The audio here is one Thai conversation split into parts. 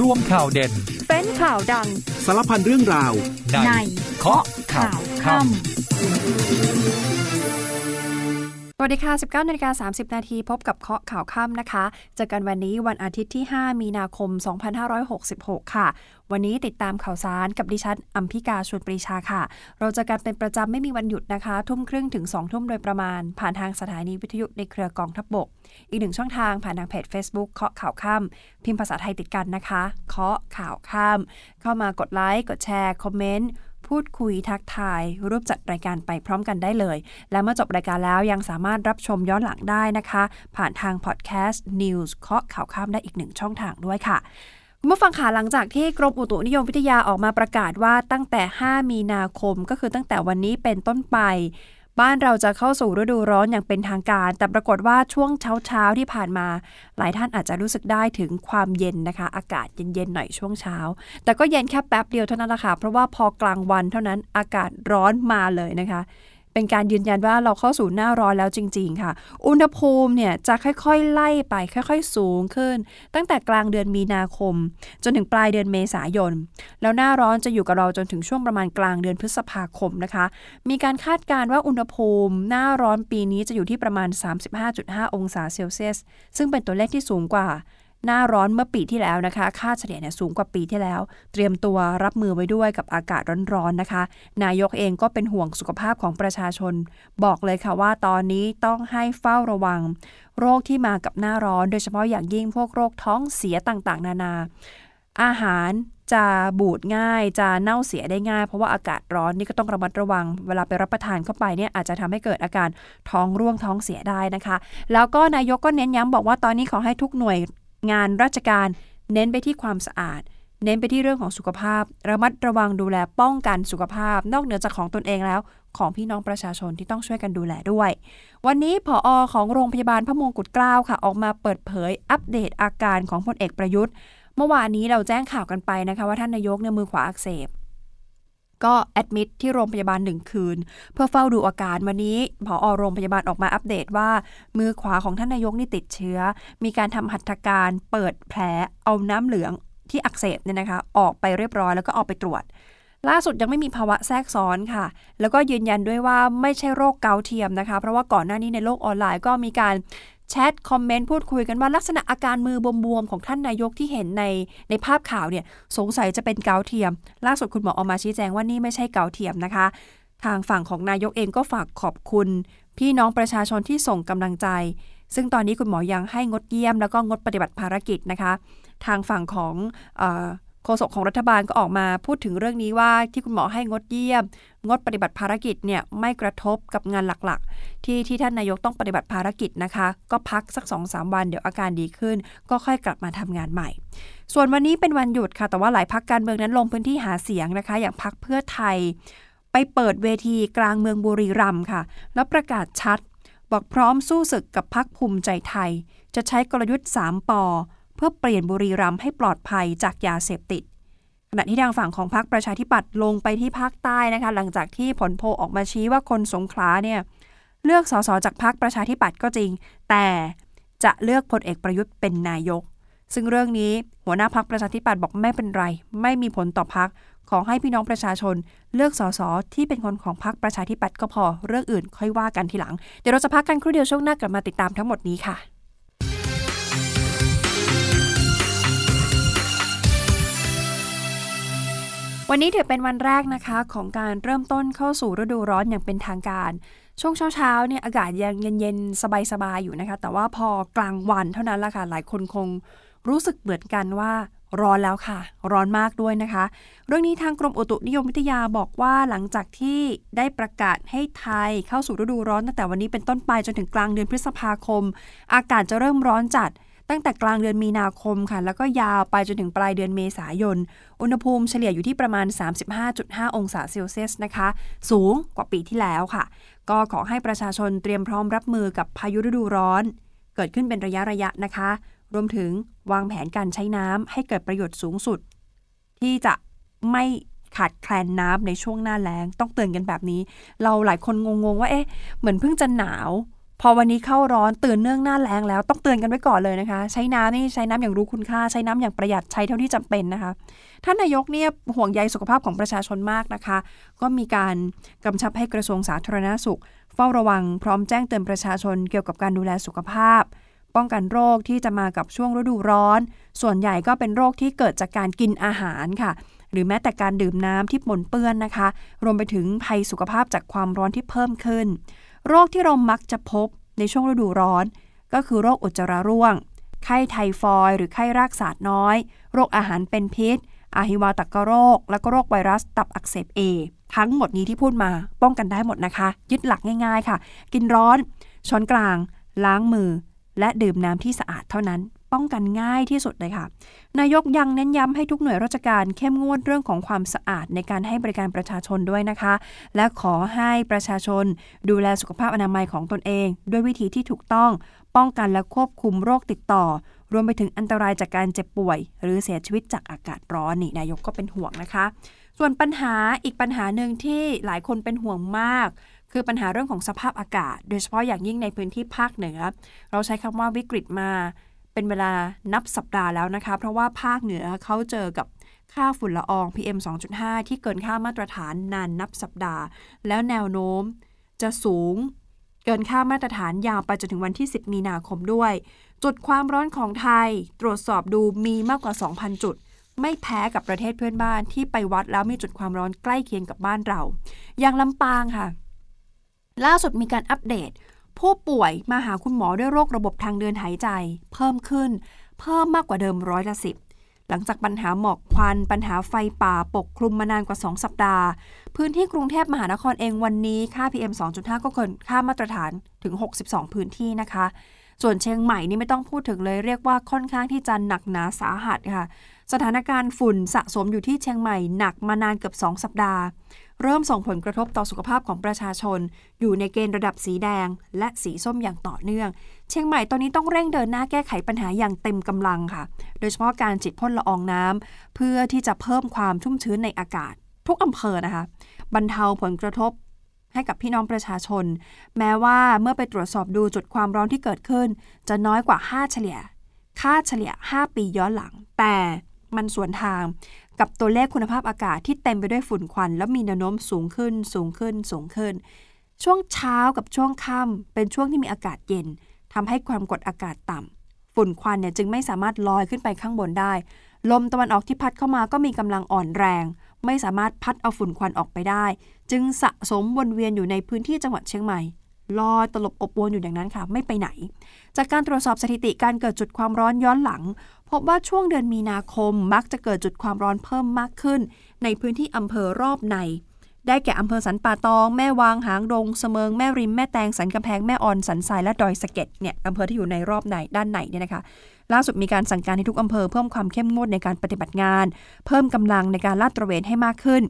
ร่วมข่าวเด่นเป็นข่าวดังสารพันเรื่องราวในเคาะข่าวค่ำสวัสดีค่ะ 19:30 นาทีพบกับเคาะข่าวค่ำนะคะเจอกันวันนี้วันอาทิตย์ที่5มีนาคม2566ค่ะวันนี้ติดตามข่าวสารกับดิฉันอัมพิกาชวนปรีชาค่ะเราจะกันเป็นประจำไม่มีวันหยุดนะคะ 20:30 น.ถึง 20:00 น.โดยประมาณผ่านทางสถานีวิทยุในเครือกองทัพบกอีกหนึ่งช่องทางผ่านทางเพจ Facebook เคาะข่าวค่ำพิมพ์ภาษาไทยติดกันนะคะเคาะข่าวค่ำเข้ามากดไลค์กดแชร์คอมเมนต์พูดคุยทักทายร่วมจัดรายการไปพร้อมกันได้เลยและเมื่อจบรายการแล้วยังสามารถรับชมย้อนหลังได้นะคะผ่านทางพอดแคสต์ News เคาะข่าวค่ำได้อีกหนึ่งช่องทางด้วยค่ะเมื่อฟังข่าวหลังจากที่กรมอุตุนิยมวิทยาออกมาประกาศว่าตั้งแต่5มีนาคมก็คือตั้งแต่วันนี้เป็นต้นไปบ้านเราจะเข้าสู่ฤดูร้อนอย่างเป็นทางการแต่ปรากฏว่าช่วงเช้าที่ผ่านมาหลายท่านอาจจะรู้สึกได้ถึงความเย็นนะคะอากาศเย็นๆหน่อยช่วงเช้าแต่ก็เย็นแค่แป๊บเดียวเท่านั้นแหละค่ะเพราะว่าพอกลางวันเท่านั้นอากาศร้อนมาเลยนะคะเป็นการยืนยันว่าเราเข้าสู่หน้าร้อนแล้วจริงๆค่ะอุณหภูมิเนี่ยจะค่อยๆไล่ไปค่อยๆสูงขึ้นตั้งแต่กลางเดือนมีนาคมจนถึงปลายเดือนเมษายนแล้วหน้าร้อนจะอยู่กับเราจนถึงช่วงประมาณกลางเดือนพฤษภาคมนะคะมีการคาดการณ์ว่าอุณหภูมิหน้าร้อนปีนี้จะอยู่ที่ประมาณ 35.5 องศาเซลเซียสซึ่งเป็นตัวเลขที่สูงกว่าหน้าร้อนเมื่อปีที่แล้วนะคะค่าเฉลี่ยเนี่ยสูงกว่าปีที่แล้วเตรียมตัวรับมือไว้ด้วยกับอากาศร้อนๆนะคะนายกเองก็เป็นห่วงสุขภาพของประชาชนบอกเลยค่ะว่าตอนนี้ต้องให้เฝ้าระวังโรคที่มากับหน้าร้อนโดยเฉพาะอย่างยิ่งพวกโรคท้องเสียต่างๆนานาอาหารจะบูดง่ายจะเน่าเสียได้ง่ายเพราะว่าอากาศร้อนนี่ก็ต้องระมัดระวังเวลาไปรับประทานเข้าไปเนี่ยอาจจะทำให้เกิดอาการท้องร่วงท้องเสียได้นะคะแล้วก็นายกก็เน้นย้ำบอกว่าตอนนี้ขอให้ทุกหน่วยงานราชการเน้นไปที่ความสะอาดเน้นไปที่เรื่องของสุขภาพระมัดระวังดูแลป้องกันสุขภาพนอกเหนือจากของตนเองแล้วของพี่น้องประชาชนที่ต้องช่วยกันดูแลด้วยวันนี้ผอ.ของโรงพยาบาลพระมงกุฎเกล้าค่ะออกมาเปิดเผยอัปเดตอาการของพลเอกประยุทธ์เมื่อวานนี้เราแจ้งข่าวกันไปนะคะว่าท่านนายกเนี่ยมือขวาอักเสบก็แอดมิดที่โรงพยาบาล1คืนเพื่อเฝ้าดูอาการวันนี้ผอ.โรงพยาบาลออกมาอัปเดตว่ามือขวาของท่านนายกนี่ติดเชื้อมีการทำหัตถการเปิดแผลเอาน้ำเหลืองที่อักเสบเนี่ยนะคะออกไปเรียบร้อยแล้วก็เอาไปตรวจล่าสุดยังไม่มีภาวะแทรกซ้อนค่ะแล้วก็ยืนยันด้วยว่าไม่ใช่โรคเกาต์เทียมนะคะเพราะว่าก่อนหน้านี้ในโลกออนไลน์ก็มีการแชทคอมเมนต์พูดคุยกันว่าลักษณะอาการมือบวมๆของท่านนายกที่เห็นในภาพข่าวเนี่ยสงสัยจะเป็นเกาต์เทียมล่าสุดคุณหมอออกมาชี้แจงว่านี่ไม่ใช่เกาต์เทียมนะคะทางฝั่งของนายกเองก็ฝากขอบคุณพี่น้องประชาชนที่ส่งกำลังใจซึ่งตอนนี้คุณหมอยังให้งดเยี่ยมแล้วก็งดปฏิบัติภารกิจนะคะทางฝั่งของโฆษกของรัฐบาลก็ออกมาพูดถึงเรื่องนี้ว่าที่คุณหมอให้งดเยี่ยมงดปฏิบัติภารกิจเนี่ยไม่กระทบกับงานหลักๆที่ท่านนายกต้องปฏิบัติภารกิจนะคะก็พักสัก 2-3 วันเดี๋ยวอาการดีขึ้นก็ค่อยกลับมาทำงานใหม่ส่วนวันนี้เป็นวันหยุดค่ะแต่ว่าหลายพรรคการเมืองนั้นลงพื้นที่หาเสียงนะคะอย่างพรรคเพื่อไทยไปเปิดเวทีกลางเมืองบุรีรัมย์ค่ะแล้วประกาศชัดบอกพร้อมสู้ศึกกับพรรคภูมิใจไทยจะใช้กลยุทธ์3 ป.เพื่อเปลี่ยนบุรีรัมย์ให้ปลอดภัยจากยาเสพติดขณะที่ทางฝั่งของพรรคประชาธิปัตย์ลงไปที่ภาคใต้นะคะหลังจากที่ผลโพลออกมาชี้ว่าคนสงขลาเนี่ยเลือกส.ส.จากพรรคประชาธิปัตย์ก็จริงแต่จะเลือกพลเอกประยุทธ์เป็นนายกซึ่งเรื่องนี้หัวหน้าพรรคประชาธิปัตย์บอกไม่เป็นไรไม่มีผลต่อพรรคขอให้พี่น้องประชาชนเลือกส.ส.ที่เป็นคนของพรรคประชาธิปัตย์ก็พอเรื่องอื่นค่อยว่ากันทีหลังเดี๋ยวเราจะพักกันครู่เดียวช่วงหน้ากลับมาติดตามทั้งหมดนี้ค่ะวันนี้ถือเป็นวันแรกนะคะของการเริ่มต้นเข้าสู่ฤดูร้อนอย่างเป็นทางการช่วงเช้าเนี่ยอากาศยังเย็นๆสบายๆอยู่นะคะแต่ว่าพอกลางวันเท่านั้นละค่ะหลายคนคงรู้สึกเหมือนกันว่าร้อนแล้วค่ะร้อนมากด้วยนะคะเรื่องนี้ทางกรมอุตุนิยมวิทยาบอกว่าหลังจากที่ได้ประกาศให้ไทยเข้าสู่ฤดูร้อนตั้งแต่วันนี้เป็นต้นไปจนถึงกลางเดือนพฤษภาคมอากาศจะเริ่มร้อนจัดตั้งแต่กลางเดือนมีนาคมค่ะแล้วก็ยาวไปจนถึงปลายเดือนเมษายนอุณหภูมิเฉลี่ยอยู่ที่ประมาณ 35.5 องศาเซลเซียสนะคะสูงกว่าปีที่แล้วค่ะก็ขอให้ประชาชนเตรียมพร้อมรับมือกับพายุฤดูร้อนเกิดขึ้นเป็นระยะนะคะรวมถึงวางแผนการใช้น้ำให้เกิดประโยชน์สูงสุดที่จะไม่ขาดแคลนน้ำในช่วงหน้าแล้งต้องเตือนกันแบบนี้เราหลายคนงงว่าเอ๊ะเหมือนเพิ่งจะหนาว พอวันนี้เข้าร้อนตื่นเนื่องหน้าแล้งแล้วต้องเตือนกันไว้ก่อนเลยนะคะใช้น้ำนี่ใช้น้ำอย่างรู้คุณค่าใช้น้ำอย่างประหยัดใช้เท่าที่จำเป็นนะคะท่านนายกเนี่ยห่วงใยสุขภาพของประชาชนมากนะคะก็มีการกำชับให้กระทรวงสาธารณสุขเฝ้าระวังพร้อมแจ้งเตือนประชาชนเกี่ยวกับการดูแลสุขภาพป้องกันโรคที่จะมากับช่วงฤดูร้อนส่วนใหญ่ก็เป็นโรคที่เกิดจากการกินอาหารค่ะหรือแม้แต่การดื่มน้ำที่ปนเปื้อนนะคะรวมไปถึงภัยสุขภาพจากความร้อนที่เพิ่มขึ้นโรคที่เรามักจะพบในช่วงฤดูร้อนก็คือโรคอุจจาระร่วงไข้ไทฟอยด์หรือไข้รากสาดน้อยโรคอาหารเป็นพิษอหิวาตกโรคและก็โรคไวรัสตับอักเสบ A ทั้งหมดนี้ที่พูดมาป้องกันได้หมดนะคะยึดหลักง่ายๆค่ะกินร้อนช้อนกลางล้างมือและดื่มน้ำที่สะอาดเท่านั้นป้องกันง่ายที่สุดเลยค่ะนายกยังเน้นย้ำให้ทุกหน่วยราชการเข้มงวดเรื่องของความสะอาดในการให้บริการประชาชนด้วยนะคะและขอให้ประชาชนดูแลสุขภาพอนามัยของตนเองด้วยวิธีที่ถูกต้องป้องกันและควบคุมโรคติดต่อรวมไปถึงอันตรายจากการเจ็บป่วยหรือเสียชีวิตจากอากาศร้อนนี่นายกก็เป็นห่วงนะคะส่วนปัญหาอีกปัญหาหนึ่งที่หลายคนเป็นห่วงมากคือปัญหาเรื่องของสภาพอากาศโดยเฉพาะอย่างยิ่งในพื้นที่ภาคเหนือเราใช้คำว่าวิกฤตมาเป็นเวลานับสัปดาห์แล้วนะคะเพราะว่าภาคเหนือเขาเจอกับค่าฝุ่นละออง PM 2.5 ที่เกินค่ามาตรฐานนานนับสัปดาห์แล้วแนวโน้มจะสูงเกินค่ามาตรฐานยาวไปจนถึงวันที่10มีนาคมด้วยจุดความร้อนของไทยตรวจสอบดูมีมากกว่า 2,000 จุดไม่แพ้กับประเทศเพื่อนบ้านที่ไปวัดแล้วมีจุดความร้อนใกล้เคียงกับบ้านเราอย่างลำปางค่ะล่าสุดมีการอัปเดตผู้ป่วยมาหาคุณหมอด้วยโรคระบบทางเดินหายใจเพิ่มขึ้นมากกว่าเดิม10%หลังจากปัญหาหมอกควันปัญหาไฟป่าปกคลุมมานานกว่า2สัปดาห์พื้นที่กรุงเทพมหานครเองวันนี้ค่า PM 2.5 ก็เกินค่ามาตรฐานถึง62พื้นที่นะคะส่วนเชียงใหม่นี่ไม่ต้องพูดถึงเลยเรียกว่าค่อนข้างที่จะหนักหนาสาหัสค่ะสถานการณ์ฝุ่นสะสมอยู่ที่เชียงใหม่หนักมานานเกือบ2สัปดาห์เริ่มส่งผลกระทบต่อสุขภาพของประชาชนอยู่ในเกณฑ์ระดับสีแดงและสีส้มอย่างต่อเนื่องเชียงใหม่ตอนนี้ต้องเร่งเดินหน้าแก้ไขปัญหาอย่างเต็มกำลังค่ะโดยเฉพาะการฉีดพ่นละอองน้ำเพื่อที่จะเพิ่มความชุ่มชื้นในอากาศทุกอำเภอนะคะบรรเทาผลกระทบให้กับพี่น้องประชาชนแม้ว่าเมื่อไปตรวจสอบดูจุดความร้อนที่เกิดขึ้นจะน้อยกว่าค่าเฉลี่ย5ปีย้อนหลังแต่มันสวนทางกับตัวเลขคุณภาพอากาศที่เต็มไปด้วยฝุ่นควันและมีแนวโน้มสูงขึ้นช่วงเช้ากับช่วงค่ำเป็นช่วงที่มีอากาศเย็นทำให้ความกดอากาศต่ำฝุ่นควันเนี่ยจึงไม่สามารถลอยขึ้นไปข้างบนได้ลมตะวันออกที่พัดเข้ามาก็มีกำลังอ่อนแรงไม่สามารถพัดเอาฝุ่นควันออกไปได้จึงสะสมวนเวียนอยู่ในพื้นที่จังหวัดเชียงใหม่ลอยตลบอบอวนอยู่อย่างนั้นค่ะไม่ไปไหนจากการตรวจสอบสถิติการเกิดจุดความร้อนย้อนหลังพบว่าช่วงเดือนมีนาคมมักจะเกิดจุดความร้อนเพิ่มมากขึ้นในพื้นที่อำเภอรอบในได้แก่อำเภอสันป่าตองแม่วางหางดงเสมิงแม่ริมแม่แตงสันกำแพงแม่ออนสันทรายและดอยสะเก็ดเนี่ยอำเภอที่อยู่ในรอบในด้านในเนี่ยนะคะล่าสุดมีการสั่งการให้ทุกอำเภอเพิ่มความเข้มงวดในการปฏิบัติงานเพิ่มกำลังในการลาดตระเวนให้มากขึ้น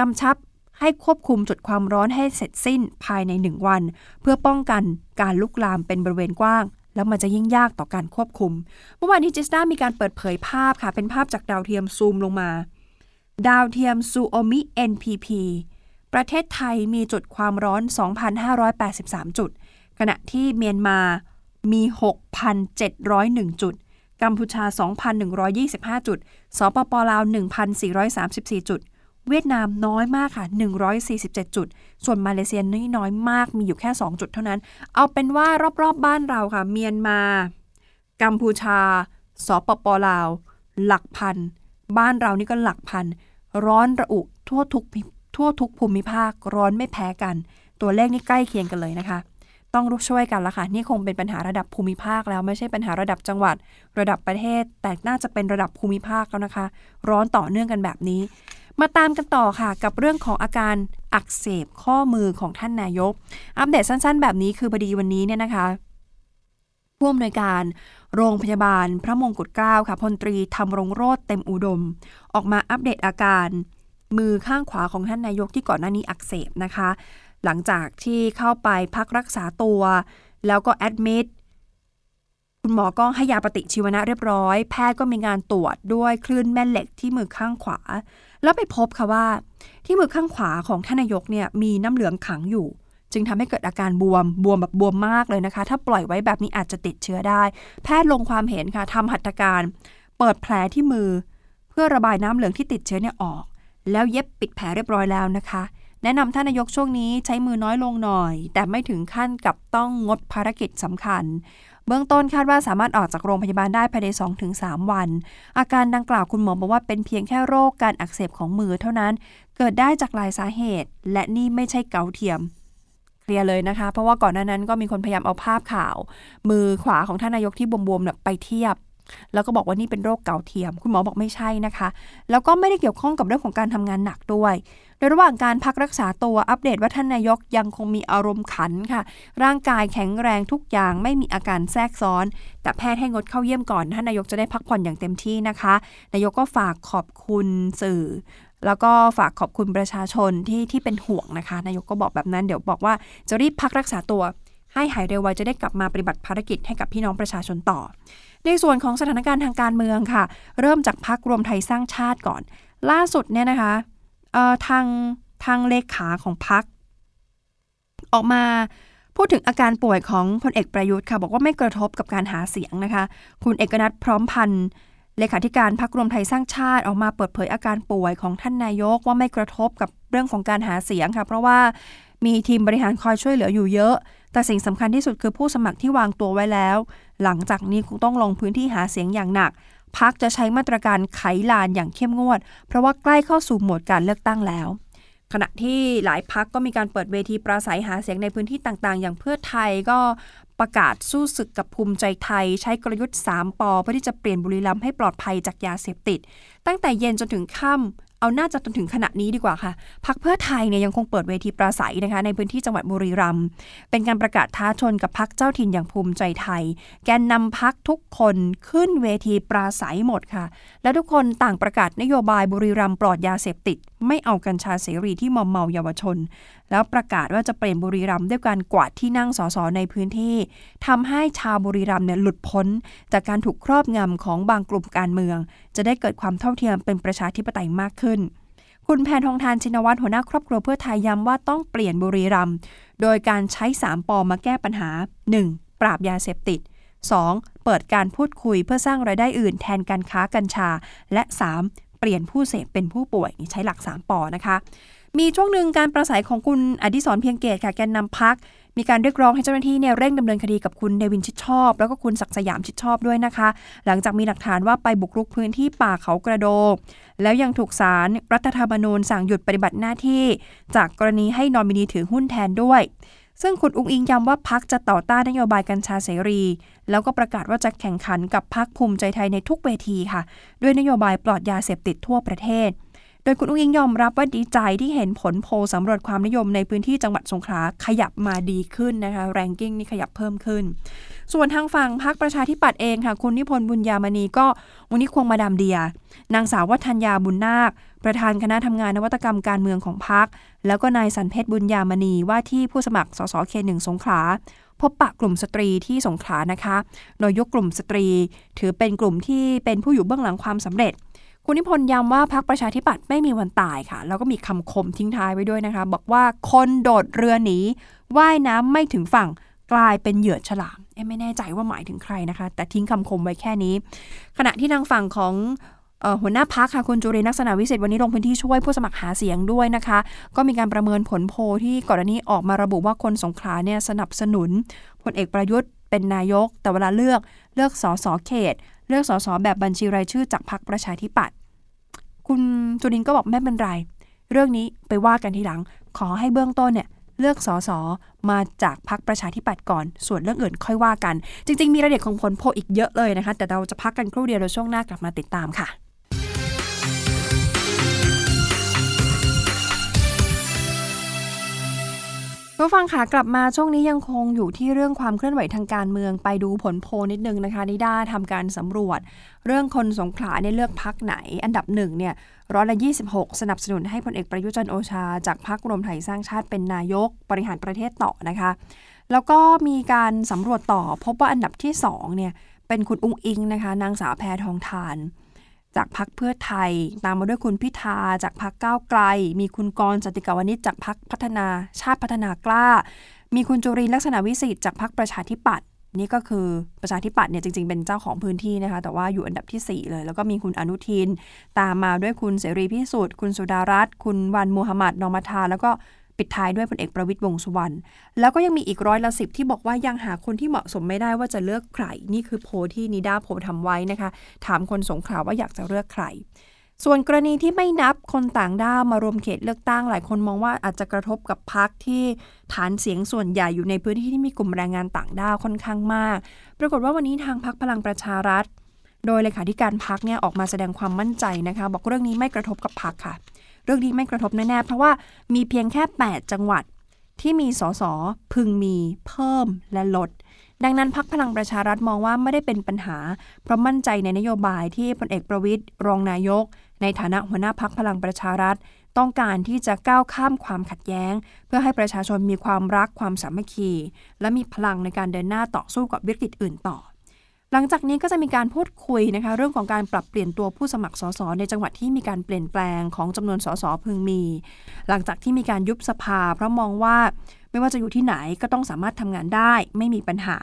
กำชับให้ควบคุมจุดความร้อนให้เสร็จสิ้นภายใน1วันเพื่อป้องกันการลุกลามเป็นบริเวณกว้างแล้วมันจะยิ่งยากต่อการควบคุมเมื่อวานนี้จิสด้ามีการเปิดเผยภาพค่ะเป็นภาพจากดาวเทียมซูมลงมาดาวเทียมซูโอมิ NPP ประเทศไทยมีจุดความร้อน 2,583 จุดขณะที่เมียนมามี 6,701 จุดกัมพูชา 2,125 จุดสปปลาว 1,434 จุดเวียดนามน้อยมากค่ะ147จุดส่วนมาเลเซียน้อยมากมีอยู่แค่2จุดเท่านั้นเอาเป็นว่ารอบบ้านเราค่ะเมียนมากัมพูชาสปปลาวหลักพันบ้านเรานี่ก็หลักพันร้อนระอุทั่วทุกภูมิภาคร้อนไม่แพ้กันตัวเลขนี่ใกล้เคียงกันเลยนะคะต้องร่วมช่วยกันละค่ะนี่คงเป็นปัญหาระดับภูมิภาคแล้วไม่ใช่ปัญหาระดับจังหวัดระดับประเทศแต่น่าจะเป็นระดับภูมิภาคแล้วนะคะร้อนต่อเนื่องกันแบบนี้มาตามกันต่อค่ะกับเรื่องของอาการอักเสบข้อมือของท่านนายกอัปเดตสั้นๆแบบนี้คือพอดีวันนี้เนี่ยนะคะผู้อำนวยการโรงพยาบาลพระมงกุฎเกล้าค่ะพลตรีธำรงโรจน์เต็มอุดมออกมาอัปเดตอาการมือข้างขวาของท่านนายกที่ก่อนหน้านี้อักเสบนะคะหลังจากที่เข้าไปพักรักษาตัวแล้วก็แอดมิดคุณหมอก็ให้ยาปฏิชีวนะเรียบร้อยแพทย์ก็มีการตรวจด้วยคลื่นแม่เหล็กที่มือข้างขวาแล้วไปพบค่ะว่าที่มือข้างขวาของท่านนายกเนี่ยมีน้ำเหลืองขังอยู่ จึงทำให้เกิดอาการบวมแบบบวมมากเลยนะคะถ้าปล่อยไว้แบบนี้อาจจะติดเชื้อได้แพทย์ลงความเห็นค่ะทำหัตถการเปิดแผลที่มือเพื่อระบายน้ำเหลืองที่ติดเชื้อเนี่ยออกแล้วเย็บปิดแผลเรียบร้อยแล้วนะคะแนะนำท่านนายกช่วงนี้ใช้มือน้อยลงหน่อยแต่ไม่ถึงขั้นกับต้องงดภารกิจสำคัญเบื้องต้นคาดว่าสามารถออกจากโรงพยาบาลได้ภายใน 2-3 วันอาการดังกล่าวคุณหมอบอกว่าเป็นเพียงแค่โรคการอักเสบของมือเท่านั้นเกิดได้จากหลายสาเหตุและนี่ไม่ใช่เกาต์เทียมเคลียร์เลยนะคะเพราะว่าก่อนหน้านั้นก็มีคนพยายามเอาภาพข่าวมือขวาของท่านนายกที่บวมๆไปเทียบแล้วก็บอกว่านี่เป็นโรคเกาต์เทียมคุณหมอบอกไม่ใช่นะคะแล้วก็ไม่ได้เกี่ยวข้องกับเรื่องของการทำงานหนักด้วยโดยระหว่างการพักรักษาตัวอัปเดตว่าท่านนายกยังคงมีอารมณ์ขันค่ะร่างกายแข็งแรงทุกอย่างไม่มีอาการแทรกซ้อนแต่แพทย์ให้งดเข้าเยี่ยมก่อนท่านนายกจะได้พักผ่อนอย่างเต็มที่นะคะนายกก็ฝากขอบคุณสื่อแล้วก็ฝากขอบคุณประชาชนที่เป็นห่วงนะคะนายกก็บอกแบบนั้นเดี๋ยวบอกว่าจะรีบพักรักษาตัวให้หายเร็วไว้จะได้กลับมาปฏิบัติภารกิจให้กับพี่น้องประชาชนต่อในส่วนของสถานการณ์ทางการเมืองค่ะเริ่มจากพรรครวมไทยสร้างชาติก่อนล่าสุดเนี่ยนะคะทางเลขาของพรรคออกมาพูดถึงอาการป่วยของพลเอกประยุทธ์ค่ะบอกว่าไม่กระทบกับการหาเสียงนะคะคุณเอกนัทพร้อมพันธ์เลขาธิการพรรครวมไทยสร้างชาติออกมาเปิดเผยอาการป่วยของท่านนายกว่าไม่กระทบกับเรื่องของการหาเสียงค่ะเพราะว่ามีทีมบริหารคอยช่วยเหลืออยู่เยอะแต่สิ่งสำคัญที่สุดคือผู้สมัครที่วางตัวไว้แล้วหลังจากนี้คงต้องลงพื้นที่หาเสียงอย่างหนักพรรคจะใช้มาตรการไขลานอย่างเข้มงวดเพราะว่าใกล้เข้าสู่โหมดการเลือกตั้งแล้วขณะที่หลายพรรคก็มีการเปิดเวทีปราศัยหาเสียงในพื้นที่ต่างๆอย่างเพื่อไทยก็ประกาศสู้ศึกกับภูมิใจไทยใช้กลยุทธ์3 ป.เพื่อที่จะเปลี่ยนบุรีรัมย์ให้ปลอดภัยจากยาเสพติดตั้งแต่เย็นจนถึงค่ำเอาน่าจะจนถึงขณะนี้ดีกว่าค่ะพรรคเพื่อไทยเนี่ยยังคงเปิดเวทีปราศัยนะคะในพื้นที่จังหวัดบุรีรัมย์เป็นการประกาศท้าชนกับพรรคเจ้าถิ่นอย่างภูมิใจไทยแกนนำพรรคทุกคนขึ้นเวทีปราศัยหมดค่ะและทุกคนต่างประกาศนโยบายบุรีรัมย์ปลอดยาเสพติดไม่เอากัญชาเสรีที่มอมเมาเยาวชนแล้วประกาศว่าจะเปลี่ยนบุรีรัมย์ด้วยการกวาดที่นั่งสสในพื้นที่ทำให้ชาวบุรีรัมย์เนี่ยหลุดพ้นจากการถูกครอบงำของบางกลุ่มการเมืองจะได้เกิดความเท่าเทียมเป็นประชาธิปไตยมากขึ้นคุณแพทองธารชินวัตรหัวหน้าครอบครัวเพื่อไทยย้ำว่าต้องเปลี่ยนบุรีรัมย์โดยการใช้3 ป.มาแก้ปัญหา 1. ปราบยาเสพติด 2. เปิดการพูดคุยเพื่อสร้างรายได้อื่นแทนการค้ากัญชาและ 3.เปลี่ยนผู้เสพเป็นผู้ป่วยนี่ใช้หลัก3 ป.นะคะมีช่วงหนึ่งการประสัยของคุณอดิศรเพียงเกตค่ะแกนนำพรรคมีการเรียกร้องให้เจ้าหน้าที่เนี่ยเร่งดำเนินคดีกับคุณเนวินชิดชอบแล้วก็คุณศักดิ์สยามชิดชอบด้วยนะคะหลังจากมีหลักฐานว่าไปบุกรุกพื้นที่ป่าเขากระโดงแล้วยังถูกศาลรัฐธรรมนูญสั่งหยุดปฏิบัติหน้าที่จากกรณีให้นอมินีถือหุ้นแทนด้วยซึ่งคุณอุ๊งอิ๊งย้ำว่าพรรคจะต่อต้านนโยบายกัญชาเสรีแล้วก็ประกาศว่าจะแข่งขันกับพรรคภูมิใจไทยในทุกเวทีค่ะด้วยนโยบายปลอดยาเสพติดทั่วประเทศโดยคุณอุ๊งอิ๊งยอมรับว่าดีใจที่เห็นผลโพลสำรวจความนิยมในพื้นที่จังหวัดสงขลาขยับมาดีขึ้นนะคะแรงกิ้งนี่ขยับเพิ่มขึ้นส่วนทางฝั่งพรรคประชาธิปัตย์เองค่ะคุณนิพนธ์บุญญามณีก็วันนี้ควงมาดามเดียนางสาววัฒนยาบุญนาคประธานคณะทำงานนวัตกรรมการเมืองของพรรคแล้วก็นายสันเพชรบุญญามณีว่าที่ผู้สมัครสสเขต1สงขลาพบปะกลุ่มสตรีที่สงขลานะคะโดยยกกลุ่มสตรีถือเป็นกลุ่มที่เป็นผู้อยู่เบื้องหลังความสำเร็จคุณนิพนธ์ย้ำว่าพรรคประชาธิปัตย์ไม่มีวันตายค่ะแล้วก็มีคำคมทิ้งท้ายไว้ด้วยนะคะบอกว่าคนโดดเรือหนีว่ายน้ำไม่ถึงฝั่งกลายเป็นเหยื่อฉลามไม่แน่ใจว่าหมายถึงใครนะคะแต่ทิ้งคำคมไว้แค่นี้ขณะที่ทางฝั่งของหัวหน้าพรรคค่ะคุณจุรินทร์ ลักษณะวิสิทธิ์วันนี้ลงพื้นที่ช่วยผู้สมัครหาเสียงด้วยนะคะก็มีการประเมินผลโพลที่ก่อนหน้านี้ออกมาระบุว่าคนสงขลาเนี่ยสนับสนุนพลเอกประยุทธ์เป็นนายกแต่เวลาเลือกสสเขตเลือกสสแบบบัญชีรายชื่อจากพรรคประชาธิปัตย์คุณจุรินทร์ก็บอกไม่เป็นไรเรื่องนี้ไปว่ากันทีหลังขอให้เบื้องต้นเนี่ยเลือกสสมาจากพรรคประชาธิปัตย์ก่อนส่วนเรื่องอื่นค่อยว่ากันจริงๆมีรายละเอียดของผลโพลอีกเยอะเลยนะคะแต่เราจะพักกันครู่เดียวแล้วช่วงหน้ากลับมาติดตามค่ะผู้ฟังค่ะกลับมาช่วงนี้ยังคงอยู่ที่เรื่องความเคลื่อนไหวทางการเมืองไปดูผลโพลนิดนึงนะคะนิด้าทำการสำรวจเรื่องคนสงขลาเนี่ยเลือกพรรคไหนอันดับ1เนี่ย26%สนับสนุนให้พลเอกประยุทธ์จันทร์โอชาจากพรรครวมไทยสร้างชาติเป็นนายกบริหารประเทศต่อนะคะแล้วก็มีการสำรวจต่อพบว่าอันดับที่2เนี่ยเป็นคุณอุ๊งอิ๊งนะคะนางสาวแพทองธาร จากพรรคเพื่อไทยตามมาด้วยคุณพิธาจากพรรคก้าวไกลมีคุณกรณ์ จิติกาวนิชจากพรรคพัฒนาชาติพัฒนากล้ามีคุณจุรินทร์ลักษณะวิสิทธิ์จากพรรคประชาธิปัตย์นี่ก็คือประชาธิปัตย์เนี่ยจริงๆเป็นเจ้าของพื้นที่นะคะแต่ว่าอยู่อันดับที่4เลยแล้วก็มีคุณอนุทินตามมาด้วยคุณเสรีพิสุทธิ์คุณสุดารัตน์คุณวันมูฮัมหมัดนอมธาแล้วก็ปิดท้ายด้วยพลเอกประวิตรวงษ์สุวรรณแล้วก็ยังมีอีก10%ที่บอกว่ายังหาคนที่เหมาะสมไม่ได้ว่าจะเลือกใครนี่คือโพลที่นิดาโพลทำไว้นะคะถามคนสงขลาว่าอยากจะเลือกใครส่วนกรณีที่ไม่นับคนต่างด้าวมารวมเขตเลือกตั้งหลายคนมองว่าอาจจะกระทบกับพรรคที่ฐานเสียงส่วนใหญ่อยู่ในพื้นที่ที่มีกลุ่มแรงงานต่างด้าวค่อนข้างมากปรากฏว่าวันนี้ทางพรรคพลังประชารัฐโดยเลขาธิการพรรคเนี่ยออกมาแสดงความมั่นใจนะคะบอกเรื่องนี้ไม่กระทบกับพรรคค่ะเรื่องนี้ไม่กระทบแน่ๆเพราะว่ามีเพียงแค่8จังหวัดที่มีส.ส.พึงมีเพิ่มและลดดังนั้นพรรคพลังประชารัฐมองว่าไม่ได้เป็นปัญหาเพราะมั่นใจในนโยบายที่พลเอกประวิตรรองนายกในฐานะหัวหน้าพรรคพลังประชารัฐต้องการที่จะก้าวข้ามความขัดแย้งเพื่อให้ประชาชนมีความรักความสามัคคีและมีพลังในการเดินหน้าต่อสู้กับวิกฤตอื่นต่อหลังจากนี้ก็จะมีการพูดคุยนะคะเรื่องของการปรับเปลี่ยนตัวผู้สมัครสสในจังหวัดที่มีการเปลี่ยนแปลงของจำนวนสสพึงมีหลังจากที่มีการยุบสภาเพราะมองว่าไม่ว่าจะอยู่ที่ไหนก็ต้องสามารถทำงานได้ไม่มีปัญหา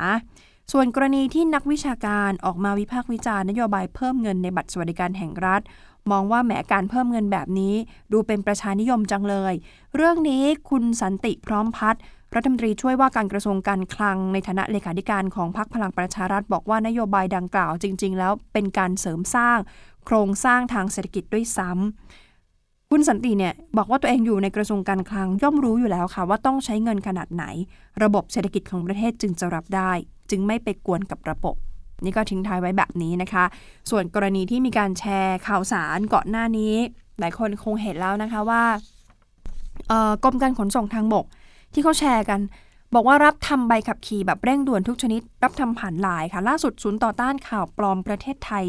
ส่วนกรณีที่นักวิชาการออกมาวิพากษ์วิจารณ์นโยบายเพิ่มเงินในบัตรสวัสดิการแห่งรัฐมองว่าแหมการเพิ่มเงินแบบนี้ดูเป็นประชานิยมจังเลยเรื่องนี้คุณสันติพร้อมพัฒน์รัฐมนตรีช่วยว่าการกระทรวงการคลังในฐานะเลขาธิการของพรรคพลังประชารัฐบอกว่านโยบายดังกล่าวจริงๆแล้วเป็นการเสริมสร้างโครงสร้างทางเศรษฐกิจด้วยซ้ำคุณสันติเนี่ยบอกว่าตัวเองอยู่ในกระทรวงการคลังย่อมรู้อยู่แล้วค่ะว่าต้องใช้เงินขนาดไหนระบบเศรษฐกิจของประเทศจึงจะรับได้จึงไม่ไปกวนกับระบบนี่ก็ทิ้งท้ายไว้แบบนี้นะคะส่วนกรณีที่มีการแชร์ข่าวสารก่อนหน้านี้หลายคนคงเห็นแล้วนะคะว่ากรมการขนส่งทางบกที่เขาแชร์กันบอกว่ารับทำใบขับขี่แบบเร่งด่วนทุกชนิดรับทำผ่านไลน์ค่ะล่าสุดศูนย์ต่อต้านข่าวปลอมประเทศไทย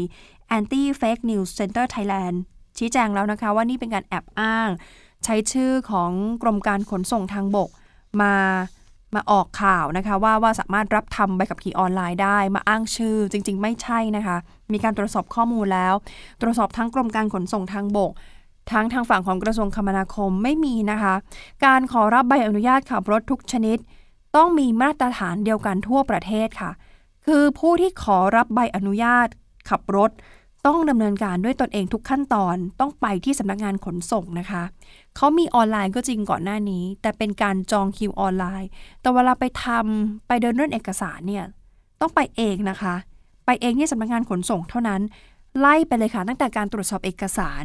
Anti Fake News Center Thailand ชี้แจงแล้วนะคะว่านี่เป็นการแอบอ้างใช้ชื่อของกรมการขนส่งทางบกมาออกข่าวนะคะว่าสามารถรับทำใบขับขี่ออนไลน์ได้มาอ้างชื่อจริงๆไม่ใช่นะคะมีการตรวจสอบข้อมูลแล้วตรวจสอบทั้งกรมการขนส่งทางบกทางฝั่งของกระทรวงคมนาคมไม่มีนะคะการขอรับใบอนุญาตขับรถทุกชนิดต้องมีมาตรฐานเดียวกันทั่วประเทศค่ะคือผู้ที่ขอรับใบอนุญาตขับรถต้องดำเนินการด้วยตนเองทุกขั้นตอนต้องไปที่สำนักงานขนส่งนะคะเขามีออนไลน์ก็จริงก่อนหน้านี้แต่เป็นการจองคิวออนไลน์แต่เวลาไปเดินเรื่องเอกสารเนี่ยต้องไปเองนะคะไปเองที่สำนักงานขนส่งเท่านั้นไล่ไปเลยค่ะตั้งแต่การตรวจสอบเอกสาร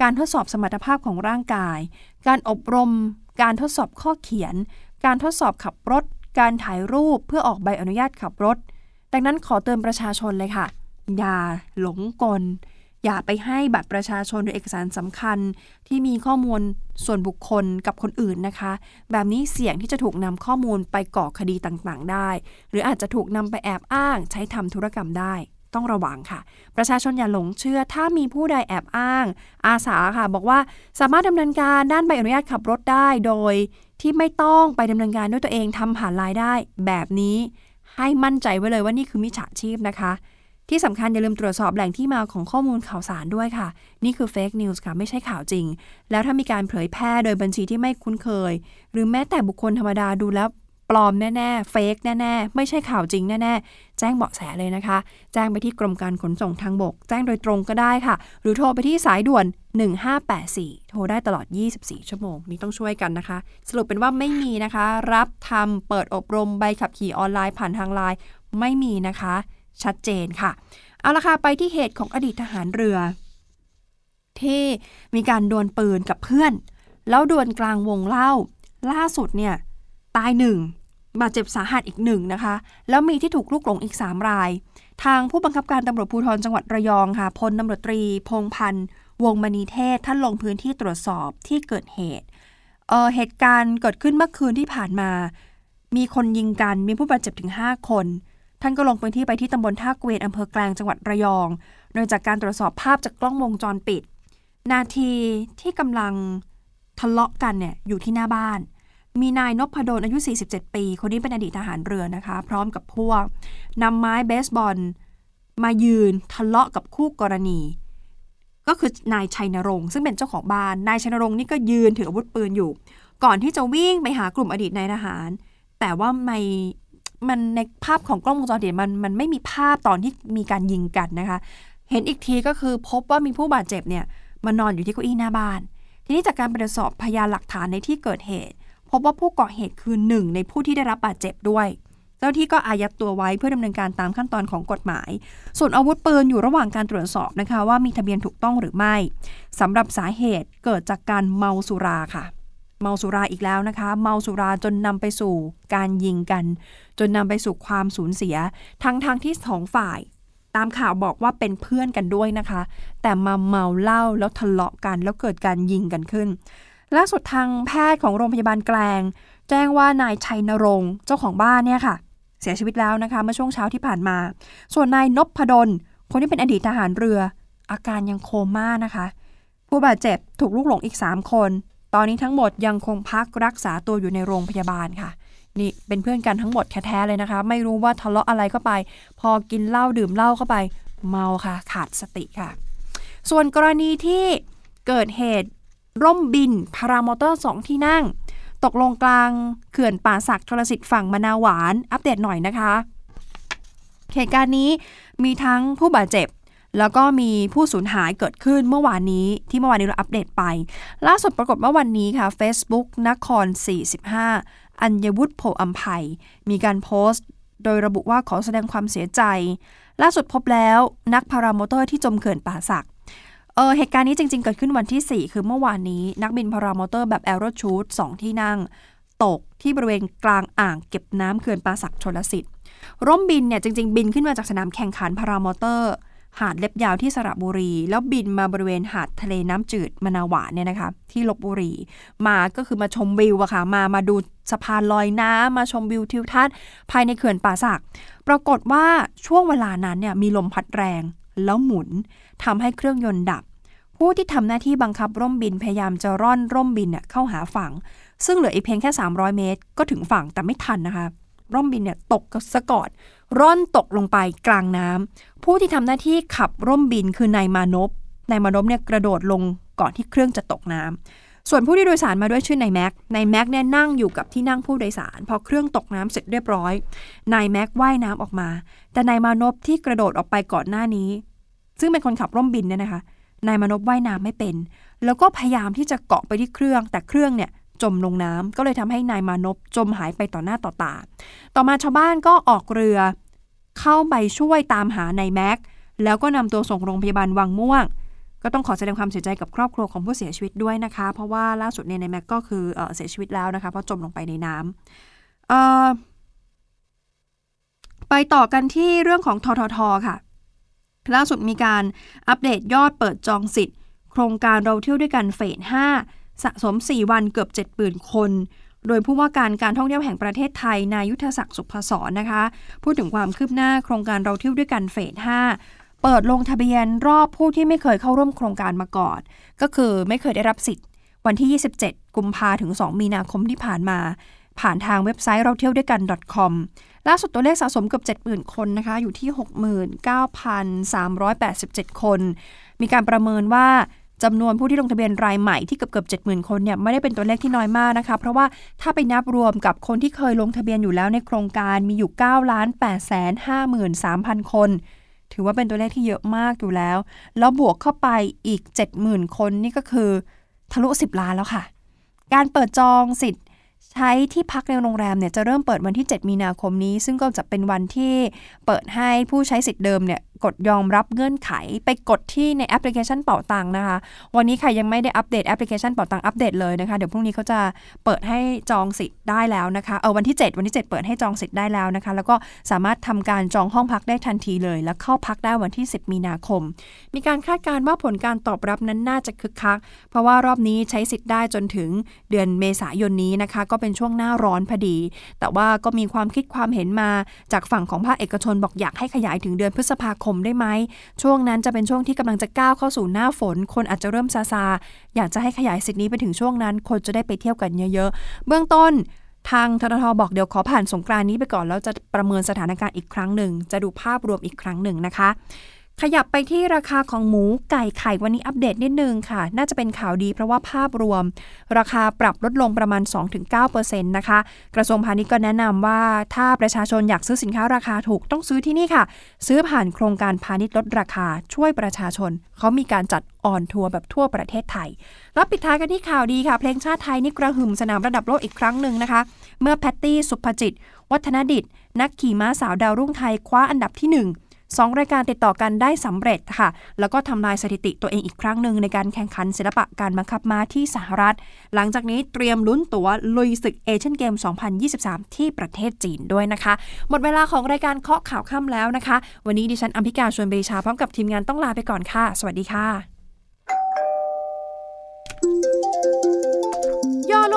การทดสอบสมรรถภาพของร่างกายการอบรมการทดสอบข้อเขียนการทดสอบขับรถการถ่ายรูปเพื่อออกใบอนุญาตขับรถดังนั้นขอเตือนประชาชนเลยค่ะอย่าหลงกลอย่าไปให้บัตรประชาชนหรือเอกสารสำคัญที่มีข้อมูลส่วนบุคคลกับคนอื่นนะคะแบบนี้เสี่ยงที่จะถูกนำข้อมูลไปก่อคดีต่างๆได้หรืออาจจะถูกนำไปแอบอ้างใช้ทำธุรกรรมได้ต้องระวังค่ะประชาชนอย่าหลงเชื่อถ้ามีผู้ใดแอบอ้างอาสาค่ะบอกว่าสามารถดำเนินการด้านใบอนุญาตขับรถได้โดยที่ไม่ต้องไปดำเนินการด้วยตัวเองทำผ่านไลน์ได้แบบนี้ให้มั่นใจไว้เลยว่านี่คือมิจฉาชีพนะคะที่สำคัญอย่าลืมตรวจสอบแหล่งที่มาของข้อมูลข่าวสารด้วยค่ะนี่คือเฟกนิวส์ค่ะไม่ใช่ข่าวจริงแล้วถ้ามีการเผยแพร่โดยบัญชีที่ไม่คุ้นเคยหรือแม้แต่บุคคลธรรมดาดูแล้วปลอมแน่ๆเฟกแน่ๆไม่ใช่ข่าวจริงแน่ๆแจ้งเบาะแสเลยนะคะแจ้งไปที่กรมการขนส่งทางบกแจ้งโดยตรงก็ได้ค่ะหรือโทรไปที่สายด่วน1584โทรได้ตลอด24ชั่วโมงนี้ต้องช่วยกันนะคะสรุปเป็นว่าไม่มีนะคะรับทำเปิดอบรมใบขับขี่ออนไลน์ผ่านทางไลน์ไม่มีนะคะชัดเจนค่ะเอาล่ะค่ะไปที่เหตุของอดีตทหารเรือที่มีการดวลปืนกับเพื่อนแล้วดวลกลางวงเล่าล่าสุดเนี่ยตาย1บาดเจ็บสาหัสอีก1นะคะแล้วมีที่ถูกลูกหลงอีก3รายทางผู้บังคับการตำรวจภูธรจังหวัดระยองค่ะพลตำรวจตรีพงษ์พันธ์วงศ์มณีเทศท่านลงพื้นที่ตรวจสอบที่เกิดเหตุเหตุการณ์เกิดขึ้นเมื่อคืนที่ผ่านมามีคนยิงกันมีผู้บาดเจ็บถึง5คนท่านก็ลงพื้นที่ไปที่ตำบลท่าเกวียนอำเภอแกลงจังหวัดระยองโดยจากการตรวจสอบภาพจากกล้องวงจรปิดนาทีที่กำลังทะเลาะกันเนี่ยอยู่ที่หน้าบ้านมีนายนพดลอายุ47ปีคนนี้เป็นอดีตทหารเรือนะคะพร้อมกับพวกนำไม้เบสบอลมายืนทะเลาะกับคู่กรณี ก็คือนายชัยนรงค์ซึ่งเป็นเจ้าของบ้านนายชัยนรงค์นี่ก็ยืนถืออาวุธปืนอยู่ก่อนที่จะวิ่งไปหากลุ่มอดีตนายทหารแต่ว่ามันในภาพของกล้องวงจรปิดมันไม่มีภาพตอนที่มีการยิงกันนะคะเห็นอีกทีก็คือพบว่ามีผู้บาดเจ็บเนี่ยมานอนอยู่ที่เก้าอี้หน้าบ้านทีนี้จากการตรวจสอบพยานหลักฐานในที่เกิดเหตุพบว่าผู้ก่อเหตุคือหนึ่งในผู้ที่ได้รับบาดเจ็บด้วยเจ้าที่ก็อายัดตัวไว้เพื่อดำเนินการตามขั้นตอนของกฎหมายส่วนอาวุธปืนอยู่ระหว่างการตรวจสอบนะคะว่ามีทะเบียนถูกต้องหรือไม่สำหรับสาเหตุเกิดจากการเมาสุราค่ะเมาสุราอีกแล้วนะคะเมาสุราจนนำไปสู่การยิงกันจนนำไปสู่ความสูญเสียทั้งที่สองฝ่ายตามข่าวบอกว่าเป็นเพื่อนกันด้วยนะคะแต่มาเมาเหล้าแล้วทะเลาะกันแล้วเกิดการยิงกันขึ้นล่าสุดทางแพทย์ของโรงพยาบาลแกลงแจ้งว่านายชัยนรงค์เจ้าของบ้านเนี่ยค่ะเสียชีวิตแล้วนะคะเมื่อช่วงเช้าที่ผ่านมาส่วนนายนพดลคนที่เป็นอดีตทหารเรืออาการยังโคม่านะคะผู้บาดเจ็บถูกลูกหลงอีก3คนตอนนี้ทั้งหมดยังคงพักรักษาตัวอยู่ในโรงพยาบาลค่ะนี่เป็นเพื่อนกันทั้งหมดแท้ๆเลยนะคะไม่รู้ว่าทะเลาะอะไรเข้าไปพอกินเหล้าดื่มเหล้าเข้าไปเมาค่ะขาดสติค่ะส่วนกรณีที่เกิดเหตุร่มบินพารามอเตอร์2ที่นั่งตกลงกลางเขื่อนป่าสักทรสิทธิ์ฝั่งมะนาวหวานอัปเดตหน่อยนะคะเหตุการณ์นี้มีทั้งผู้บาดเจ็บแล้วก็มีผู้สูญหายเกิดขึ้นเมื่อวานนี้เราอัปเดตไปล่าสุดปรากฏว่าวันนี้ค่ะ Facebook นคร45อัญวุฒิโพอัมไพมีการโพสต์โดยระบุว่าขอแสดงความเสียใจล่าสุดพบแล้วนักพารามอเตอร์ที่จมเขื่อนป่าสักเหตุการณ์นี้จริงๆเกิดขึ้นวันที่4คือเมื่อวานนี้นักบินพารามอเตอร์แบบแอโรชูท2ที่นั่งตกที่บริเวณกลางอ่างเก็บน้ำเขื่อนป่าสักชลสิทธิ์ร่มบินเนี่ยจริงๆบินขึ้นมาจากสนามแข่งขันพารามอเตอร์หาดเล็บยาวที่สระบุรีแล้วบินมาบริเวณหาดทะเลน้ำจืดมะนาวหวานเนี่ยนะคะที่ลพบุรีมาก็คือมาชมวิวอะค่ะมาดูสะพานลอยน้ำมาชมวิวทิวทัศน์ภายในเขื่อนป่าสักปรากฏว่าช่วงเวลานั้นเนี่ยมีลมพัดแรงแล้วหมุนทำให้เครื่องยนต์ดับผู้ที่ทำหน้าที่บังคับร่มบินพยายามจะร่อนร่มบินเนี่ยเข้าหาฝั่งซึ่งเหลืออีกเพียงแค่300เมตรก็ถึงฝั่งแต่ไม่ทันนะคะร่มบินเนี่ยตกสะกดร่อนตกลงไปกลางน้ำผู้ที่ทำหน้าที่ขับร่มบินคือนายมานพเนี่ยกระโดดลงก่อนที่เครื่องจะตกน้ำส่วนผู้ที่โดยสารมาด้วยชื่อนายแม็กเนี่ยนั่งอยู่กับที่นั่งผู้โดยสารพอเครื่องตกน้ำเสร็จเรียบร้อยนายแม็กว่ายน้ำออกมาแต่นายมานพที่กระโดดออกไปก่อนหน้านี้ซึ่งเป็นคนขับร่มบินเนี่ยนะคะนายมานพว่ายน้ำไม่เป็นแล้วก็พยายามที่จะเกาะไปที่เครื่องแต่เครื่องเนี่ยจมลงน้ำก็เลยทำให้นายมานพจมหายไปต่อหน้าต่อตาต่อมาชาวบ้านก็ออกเรือเข้าไปช่วยตามหานายแม็กแล้วก็นำตัวส่งโรงพยาบาลวังม่วงก็ต้องขอแสดงความเสียใจกับครอบครัวของผู้เสียชีวิตด้วยนะคะเพราะว่าล่าสุดเนี่ยนายแม็กก็คือเสียชีวิตแล้วนะคะเพราะจมลงไปในน้ำไปต่อกันที่เรื่องของททท.ค่ะล่าสุดมีการอัปเดตยอดเปิดจองสิทธิ์โครงการเราเที่ยวด้วยกันเฟส5สะสม4วันเกือบ 70,000 คนโดยผู้ว่าการการท่องเที่ยวแห่งประเทศไทยนายยุทธศักดิ์สุภศรนะคะพูดถึงความคืบหน้าโครงการเราเที่ยวด้วยกันเฟส5เปิดลงทะเบียนรอบผู้ที่ไม่เคยเข้าร่วมโครงการมาก่อนก็คือไม่เคยได้รับสิทธิ์วันที่27กุมภาพันธ์ถึง2มีนาคมที่ผ่านมาผ่านทางเว็บไซต์เราเที่ยวด้วยกัน .com ล่าสุดตัวเลขสะสมเกือบ 70,000 คนนะคะอยู่ที่ 69,387 คนมีการประเมินว่าจำนวนผู้ที่ลงทะเบียนรายใหม่ที่เกือบ 70,000 คนเนี่ยไม่ได้เป็นตัวเลขที่น้อยมากนะคะเพราะว่าถ้าไปนับรวมกับคนที่เคยลงทะเบียนอยู่แล้วในโครงการมีอยู่ 9,853,000 คนถือว่าเป็นตัวเลขที่เยอะมากอยู่แล้วแล้วบวกเข้าไปอีก 70,000 คนนี่ก็คือทะลุ10ล้านแล้วค่ะการเปิดจองสิทธิ์ใช้ที่พักในโรงแรมเนี่ยจะเริ่มเปิดวันที่7มีนาคมนี้ซึ่งก็จะเป็นวันที่เปิดให้ผู้ใช้สิทธิ์เดิมเนี่ยกดยอมรับเงื่อนไขไปกดที่ในแอปพลิเคชันเป่าตังนะคะวันนี้ใครยังไม่ได้อัปเดตแอปพลิเคชันเป่าตังอัปเดตเลยนะคะเดี๋ยวพรุ่งนี้เขาจะเปิดให้จองสิทธิ์ได้แล้วนะคะวันที่7เปิดให้จองสิทธิ์ได้แล้วนะคะแล้วก็สามารถทำการจองห้องพักได้ทันทีเลยและเข้าพักได้วันที่10มีนาคมมีการคาดการณ์ว่าผลการตอบรับนั้นน่าจะคึกคักเพราะว่ารอบนี้ใช้สิทธิ์ได้จนถึงเดือนเมษายนนี้นะคะก็เป็นช่วงหน้าร้อนพอดีแต่ว่าก็มีความคิดความเห็นมาจากฝั่งของภาคเอกชนบอกอยากให้ขยายถึงเดือนพฤษภาคมได้ไหมช่วงนั้นจะเป็นช่วงที่กำลังจะก้าวเข้าสู่หน้าฝนคนอาจจะเริ่มซาซาอยากจะให้ขยายสิทธิ์นี้ไปถึงช่วงนั้นคนจะได้ไปเที่ยวกันเยอะๆเบื้องต้นทางททท.บอกเดี๋ยวขอผ่านสงกรานต์นี้ไปก่อนแล้วจะประเมินสถานการณ์อีกครั้งหนึ่งจะดูภาพรวมอีกครั้งหนึ่งนะคะ ขยับไปที่ราคาของหมูไก่ไข่วันนี้อัปเดตนิดนึงค่ะน่าจะเป็นข่าวดีเพราะว่าภาพรวมราคาปรับลดลงประมาณ 2-9% นะคะกระทรวงพาณิชย์ก็แนะนำว่าถ้าประชาชนอยากซื้อสินค้าราคาถูกต้องซื้อที่นี่ค่ะซื้อผ่านโครงการพาณิชย์ลดราคาช่วยประชาชนเขามีการจัดออนทัวร์แบบทั่วประเทศไทยแล้วปิดท้ายกันที่ข่าวดีค่ะเพลงชาติไทยนี่กระหึ่มสนามระดับโลกอีกครั้งหนึ่งนะคะเมื่อแพตตี้สุภจิตวัฒนดิษฐ์นักขี่ม้าสาวดาวรุ่งไทยคว้าอันดับที่12 รายการติดต่อกันได้สำเร็จค่ะแล้วก็ทำลายสถิติตัวเองอีกครั้งหนึ่งในการแข่งขันศิลปะการบังคับม้าที่สหรัฐหลังจากนี้เตรียมลุ้นตั๋วลุยศึกเอเชียนเกม2023ที่ประเทศจีนด้วยนะคะหมดเวลาของรายการเคาะข่าวค่ำแล้วนะคะวันนี้ดิฉันอัมพิกาชวนบริชาพร้อมกับทีมงานต้องลาไปก่อนค่ะสวัสดีค่ะย่อโล